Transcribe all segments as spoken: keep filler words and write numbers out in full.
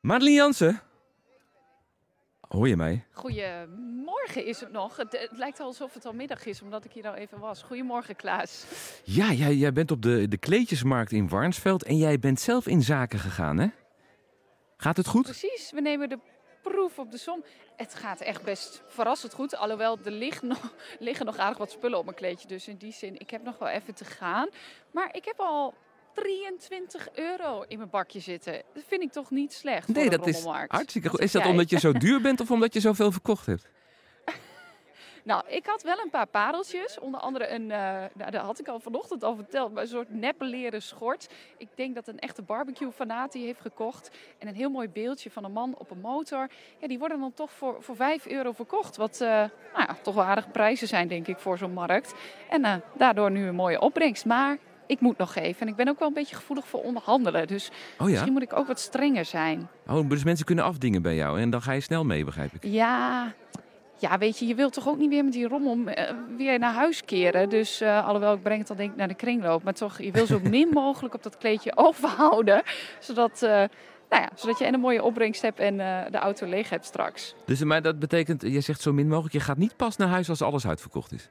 Madeleine Jansen. Hoor je mij? Goedemorgen is het nog. Het, het lijkt alsof het al middag is, omdat ik hier nou even was. Goedemorgen, Klaas. Ja, jij, jij bent op de, de kleedjesmarkt in Warnsveld en jij bent zelf in zaken gegaan, hè? Gaat het goed? Precies, we nemen de proef op de som. Het gaat echt best verrassend goed. Alhoewel, er liggen nog, liggen nog aardig wat spullen op mijn kleedje. Dus in die zin, ik heb nog wel even te gaan. Maar ik heb al drieëntwintig euro in mijn bakje zitten. Dat vind ik toch niet slecht voor nee, dat een rommelmarkt. Is hartstikke goed. Is dat omdat je zo duur bent of omdat je zoveel verkocht hebt? Nou, ik had wel een paar pareltjes. Onder andere een, uh, nou, dat had ik al vanochtend al verteld, maar een soort neppeleren schort. Ik denk dat een echte barbecue-fanaat die heeft gekocht. En een heel mooi beeldje van een man op een motor. Ja, die worden dan toch voor, voor vijf euro verkocht. Wat uh, nou ja, toch wel aardige prijzen zijn, denk ik, voor zo'n markt. En uh, daardoor nu een mooie opbrengst. Maar ik moet nog geven. En ik ben ook wel een beetje gevoelig voor onderhandelen. Dus oh ja? Misschien moet ik ook wat strenger zijn. Oh, dus mensen kunnen afdingen bij jou. En dan ga je snel mee, begrijp ik. Ja, ja weet je, je wilt toch ook niet weer met die rommel uh, weer naar huis keren. Dus uh, alhoewel, ik breng het dan denk ik naar de kringloop. Maar toch, je wil zo min mogelijk op dat kleedje overhouden. Zodat, uh, nou ja, zodat je en een mooie opbrengst hebt en uh, de auto leeg hebt straks. Dus maar dat betekent, je zegt zo min mogelijk, je gaat niet pas naar huis als alles uitverkocht is.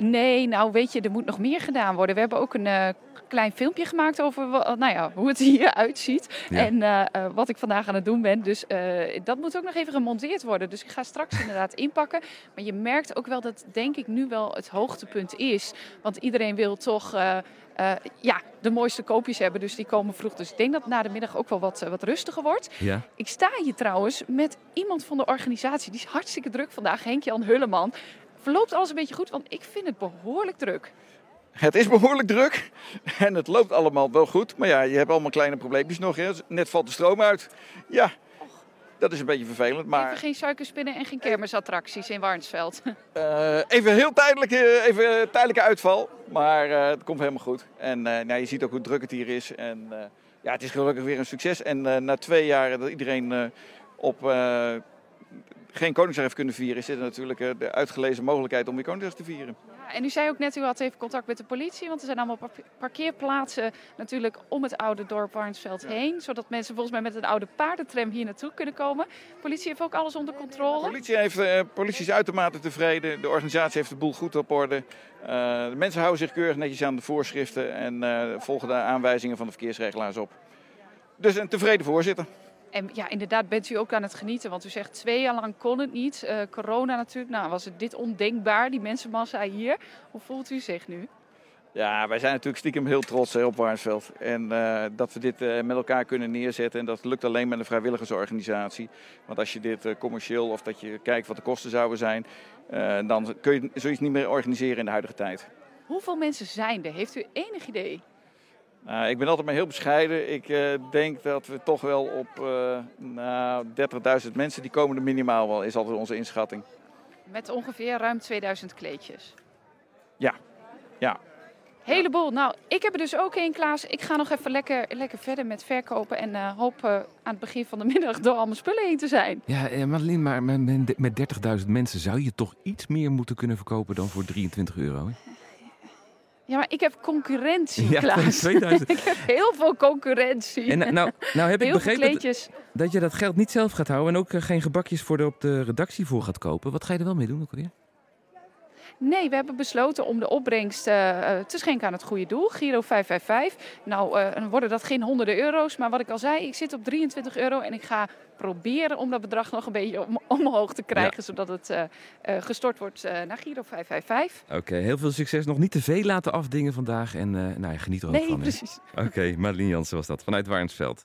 Nee, nou weet je, er moet nog meer gedaan worden. We hebben ook een uh, klein filmpje gemaakt over wat, nou ja, hoe het hier uitziet. Ja. En uh, uh, wat ik vandaag aan het doen ben. Dus uh, dat moet ook nog even gemonteerd worden. Dus ik ga straks inderdaad inpakken. Maar je merkt ook wel dat denk ik nu wel het hoogtepunt is. Want iedereen wil toch uh, uh, ja, de mooiste koopjes hebben. Dus die komen vroeg. Dus ik denk dat het na de middag ook wel wat, uh, wat rustiger wordt. Ja. Ik sta hier trouwens met iemand van de organisatie. Die is hartstikke druk vandaag. Henk Jan Hulleman. Verloopt alles een beetje goed, want ik vind het behoorlijk druk. Het is behoorlijk druk en het loopt allemaal wel goed. Maar ja, je hebt allemaal kleine probleempjes nog. Hè. Net valt de stroom uit. Ja, dat is een beetje vervelend. Maar even geen suikerspinnen en geen kermisattracties in Warnsveld. Uh, even heel tijdelijk, even tijdelijke uitval, maar uh, het komt helemaal goed. En uh, nou, je ziet ook hoe druk het hier is. En uh, ja, het is gelukkig weer een succes. En uh, na twee jaar dat iedereen uh, op... Uh, geen Koningsdag heeft kunnen vieren, is dit natuurlijk de uitgelezen mogelijkheid om weer Koningsdag te vieren. Ja, en u zei ook net, u had even contact met de politie, want er zijn allemaal parkeerplaatsen natuurlijk om het oude dorp Warnsveld heen, ja. Zodat mensen volgens mij met een oude paardentram hier naartoe kunnen komen. De politie heeft ook alles onder controle. De politie, heeft, de politie is uitermate tevreden, de organisatie heeft de boel goed op orde. Uh, de mensen houden zich keurig netjes aan de voorschriften en uh, volgen de aanwijzingen van de verkeersregelaars op. Dus een tevreden voorzitter. En ja, inderdaad bent u ook aan het genieten, want u zegt twee jaar lang kon het niet. Uh, corona natuurlijk, nou was het dit ondenkbaar, die mensenmassa hier. Hoe voelt u zich nu? Ja, wij zijn natuurlijk stiekem heel trots hè, op Warnsveld. En uh, dat we dit uh, met elkaar kunnen neerzetten. En dat lukt alleen met een vrijwilligersorganisatie. Want als je dit uh, commercieel of dat je kijkt wat de kosten zouden zijn, uh, dan kun je zoiets niet meer organiseren in de huidige tijd. Hoeveel mensen zijn er? Heeft u enig idee? Uh, ik ben altijd maar heel bescheiden. Ik uh, denk dat we toch wel op uh, nou, dertigduizend mensen, die komen er minimaal wel, is altijd onze inschatting. Met ongeveer ruim tweeduizend kleedjes? Ja, ja. Heleboel. Nou, ik heb er dus ook één, Klaas. Ik ga nog even lekker, lekker verder met verkopen en uh, hoop uh, aan het begin van de middag door al mijn spullen heen te zijn. Ja, eh, Madeleine, maar met, met dertigduizend mensen zou je toch iets meer moeten kunnen verkopen dan voor drieëntwintig euro, hè? Ja, maar ik heb concurrentie, ja, Klaas. tweeduizend. Ik heb heel veel concurrentie. En nou, nou, nou heb ik heel begrepen dat, dat je dat geld niet zelf gaat houden en ook uh, geen gebakjes voor de, op de redactie voor gaat kopen. Wat ga je er wel mee doen ook alweer? Nee, we hebben besloten om de opbrengst uh, te schenken aan het goede doel, Giro vijf vijf vijf. Nou, uh, dan worden dat geen honderden euro's, maar wat ik al zei, ik zit op drieëntwintig euro en ik ga proberen om dat bedrag nog een beetje om, omhoog te krijgen, ja. Zodat het uh, uh, gestort wordt uh, naar Giro vijf vijf vijf. Oké, okay, heel veel succes. Nog niet te veel laten afdingen vandaag en uh, nou, geniet er ook nee, van. Nee, precies. Oké, okay, Madeleine Jansen was dat, vanuit Warnsveld.